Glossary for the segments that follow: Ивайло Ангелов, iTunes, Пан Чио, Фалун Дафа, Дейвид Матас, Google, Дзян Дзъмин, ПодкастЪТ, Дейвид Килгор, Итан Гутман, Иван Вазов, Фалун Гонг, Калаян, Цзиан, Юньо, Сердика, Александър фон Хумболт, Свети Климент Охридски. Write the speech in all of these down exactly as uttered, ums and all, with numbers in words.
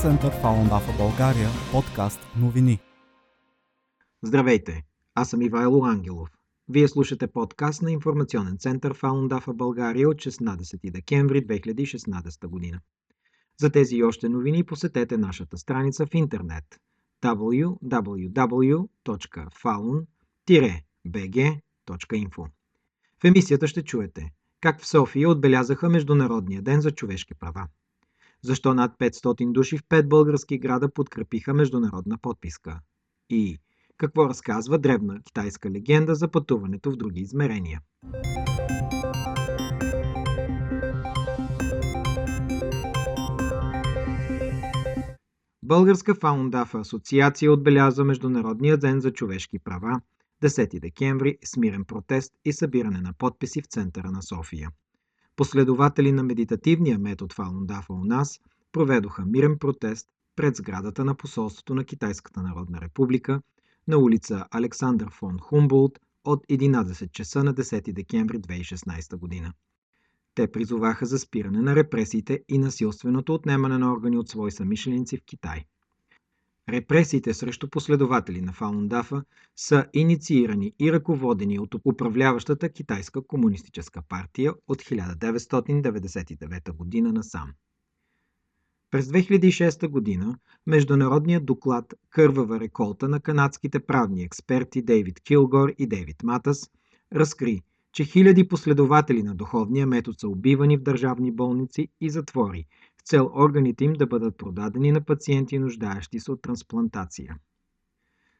център Фалун Дафа България, подкаст новини. Здравейте, аз съм Ивайло Ангелов. Вие слушате подкаст на информационен център Фалун Дафа България от шестнадесети декември две хиляди и шестнадесета година. За тези и още новини посетете нашата страница в интернет дабъл ю дабъл ю дабъл ю точка фалун б г точка инфо. В емисията ще чуете как в София отбелязаха Международния ден за човешки права. Защо над петстотин души в пет български града подкрепиха международна подписка? И какво разказва древна китайска легенда за пътуването в други измерения? Българска Фалун Дафа асоциация отбелязва Международния ден за човешки права десети декември с мирен протест и събиране на подписи в центъра на София. Последователи на медитативния метод Фалун Дафа у нас проведоха мирен протест пред сградата на посолството на Китайската народна република на улица Александър фон Хумболт от единадесет часа на десети декември две хиляди и шестнадесета година. Те призоваха за спиране на репресиите и насилственото отнемане на органи от свои съмишленици в Китай. Репресиите срещу последователи на Фалун Дафа са инициирани и ръководени от управляващата Китайска комунистическа партия от хиляда деветстотин деветдесет и девета година насам. През две хиляди и шеста година международният доклад «Кървава реколта» на канадските правни експерти Дейвид Килгор и Дейвид Матас разкри, че хиляди последователи на духовния метод са убивани в държавни болници и затвори, с цел органите им да бъдат продадени на пациенти, нуждаещи се от трансплантация.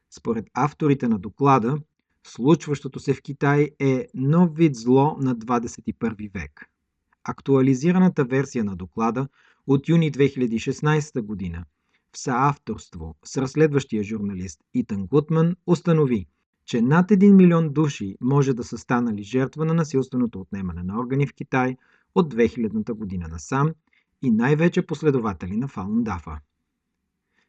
Според авторите на доклада, случващото се в Китай е нов вид зло на двадесет и първи век. Актуализираната версия на доклада от юни две хиляди и шестнадесета година в съавторство с разследващия журналист Итан Гутман установи, че над един милион души може да са станали жертва на насилственото отнемане на органи в Китай от двехилядната година насам и най-вече последователи на Фалун Дафа.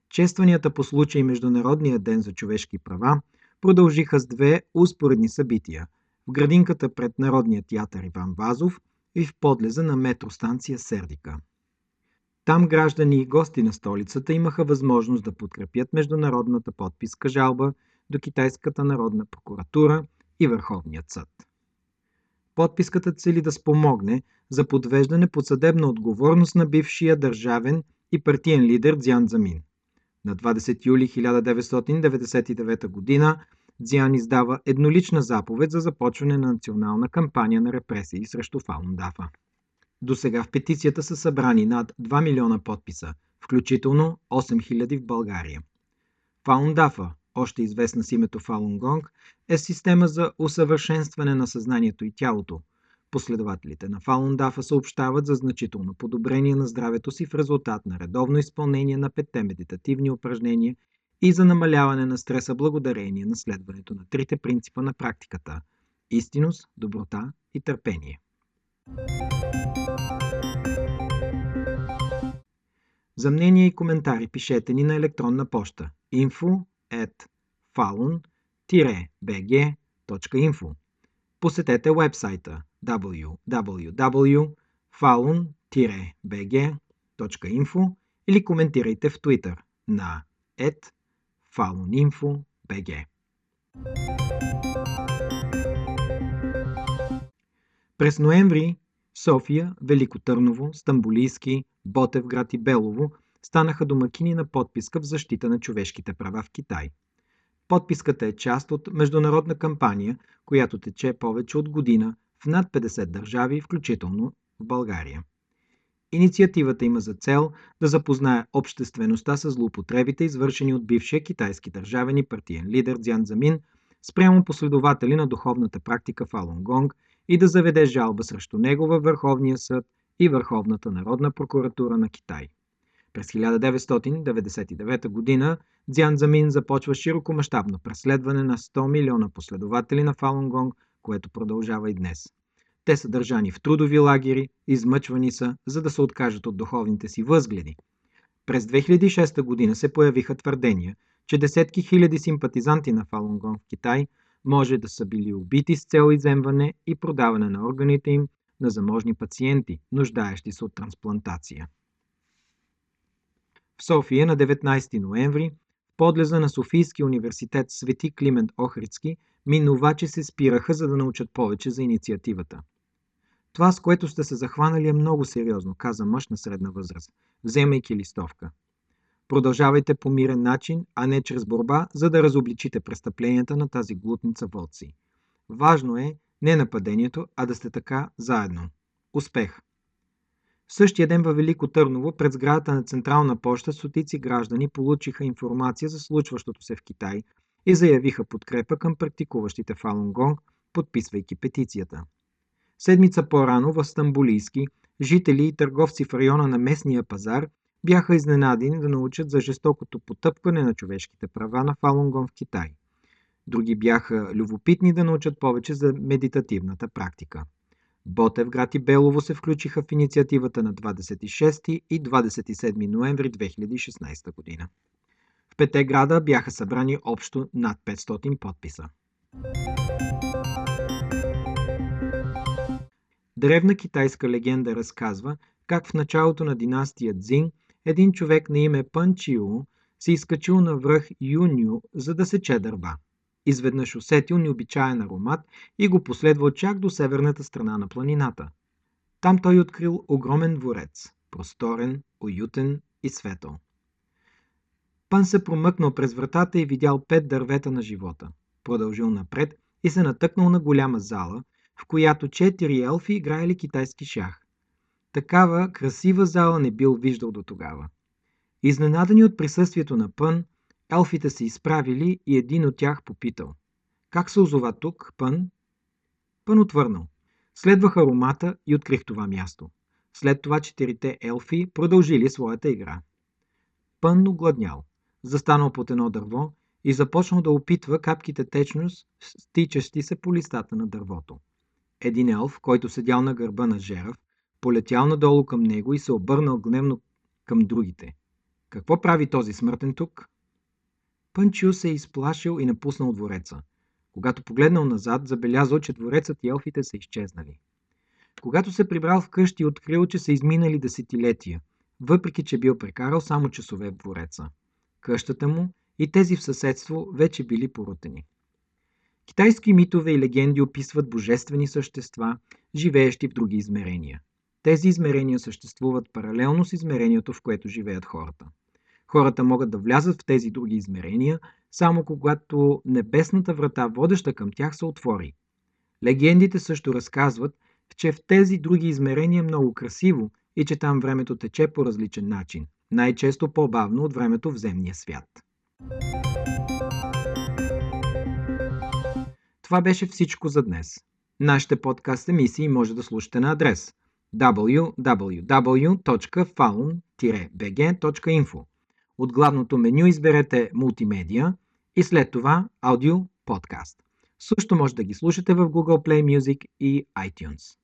Честванията по случай Международния ден за човешки права продължиха с две успоредни събития в градинката пред Народния театър Иван Вазов и в подлеза на метростанция Сердика. Там граждани и гости на столицата имаха възможност да подкрепят международната подписка жалба до Китайската народна прокуратура и Върховният съд. Подписката цели да спомогне за подвеждане под съдебна отговорност на бившия държавен и партиен лидер Дзян Дзъмин. На двадесети юли хиляда деветстотин деветдесет и девета година Цзиан издава еднолична заповед за започване на национална кампания на репресии срещу Фалун Дафа. Досега в петицията са събрани над два милиона подписа, включително осем хиляди в България. Фалун Дафа, още известна с името Фалун Гонг, е система за усъвършенстване на съзнанието и тялото. Последователите на Фалун Дафа съобщават за значително подобрение на здравето си в резултат на редовно изпълнение на петте медитативни упражнения и за намаляване на стреса благодарение на следването на трите принципа на практиката – истинност, доброта и търпение. За мнения и коментари пишете ни на електронна поща инфо ет фалун б г точка инфо. Посетете уебсайта дабъл ю дабъл ю дабъл ю точка фалун б г точка инфо или коментирайте в Twitter на ет фалун инфо точка б г. През ноември София, Велико Търново, Стамболийски, Ботевград и Белово станаха домакини на подписка в защита на човешките права в Китай. Подписката е част от международна кампания, която тече повече от година в над петдесет държави, включително в България. Инициативата има за цел да запознае обществеността с злоупотребите, извършени от бившия китайски държавен и партиен лидер Дзян Дзъмин спрямо последователи на духовната практика Фалун Гонг и да заведе жалба срещу него във Върховния съд и Върховната народна прокуратура на Китай. През хиляда деветстотин деветдесет и девета година Дзян Дзъмин започва широкомащабно преследване на сто милиона последователи на Фалун Гонг, което продължава и днес. Те са държани в трудови лагери, измъчвани са, за да се откажат от духовните си възгледи. През две хиляди и шеста година се появиха твърдения, че десетки хиляди симпатизанти на Фалун Гонг в Китай може да са били убити с цел изземване и продаване на органите им на заможни пациенти, нуждаещи се от трансплантация. в София на деветнайсети ноември, в подлеза на Софийския университет Свети Климент Охридски, минувачи се спираха, за да научат повече за инициативата. Това, с което сте се захванали, е много сериозно, каза мъж на средна възраст, вземайки листовка. Продължавайте по мирен начин, а не чрез борба, за да разобличите престъпленията на тази глутница вълци. Важно е не нападението, а да сте така заедно. Успех! В същия ден във Велико Търново, пред сградата на Централна поща, стотици граждани получиха информация за случващото се в Китай и заявиха подкрепа към практикуващите Фалун Гонг, подписвайки петицията. Седмица по-рано в Стамбулийски жители и търговци в района на местния пазар бяха изненадени да научат за жестокото потъпкване на човешките права на Фалун Гонг в Китай. Други бяха любопитни да научат повече за медитативната практика. Ботевград и Белово се включиха в инициативата на двадесет и шести и двадесет и седми ноември две хиляди и шестнадесета година. В пете града бяха събрани общо над петстотин подписа. Древна китайска легенда разказва как в началото на династия Цзин един човек на име Пан Чио се изкачил на връх Юньо, за да сече дърва. Изведнъж усетил необичаен аромат и го последвал чак до северната страна на планината. Там той открил огромен дворец, просторен, уютен и светъл. Пан се промъкнал през вратата и видял пет дървета на живота. Продължил напред и се натъкнал на голяма зала, в която четири елфи играели китайски шах. Такава красива зала не бил виждал до тогава. Изненадани от присъствието на Пън, елфите се изправили и един от тях попитал: „Как се озова тук, Пън?“ Пън отвърнал: „Следвах аромата и открих това място.“ След това четирите елфи продължили своята игра. Пън огладнял, застанал под едно дърво и започнал да опитва капките течност, стичащи се по листата на дървото. Един елф, който седял на гърба на жерав, полетял надолу към него и се обърнал гневно към другите. „Какво прави този смъртен тук?“ Пан Чио се е изплашил и напуснал двореца. Когато погледнал назад, забелязал, че дворецът и елфите са изчезнали. Когато се прибрал вкъщи, открил, че са изминали десетилетия, въпреки че бил прекарал само часове в двореца. Къщата му и тези в съседство вече били порутени. Китайски митове и легенди описват божествени същества, живеещи в други измерения. Тези измерения съществуват паралелно с измерението, в което живеят хората. Хората могат да влязат в тези други измерения, само когато небесната врата, водеща към тях, се отвори. Легендите също разказват, че в тези други измерения е много красиво и че там времето тече по различен начин, най-често по-бавно от времето в земния свят. Това беше всичко за днес. Нашите подкаст емисии може да слушате на адрес дабъл ю дабъл ю дабъл ю точка фалун бг точка инфо. От главното меню изберете мултимедия и след това аудио подкаст. Също може да ги слушате в Google Play Music и iTunes.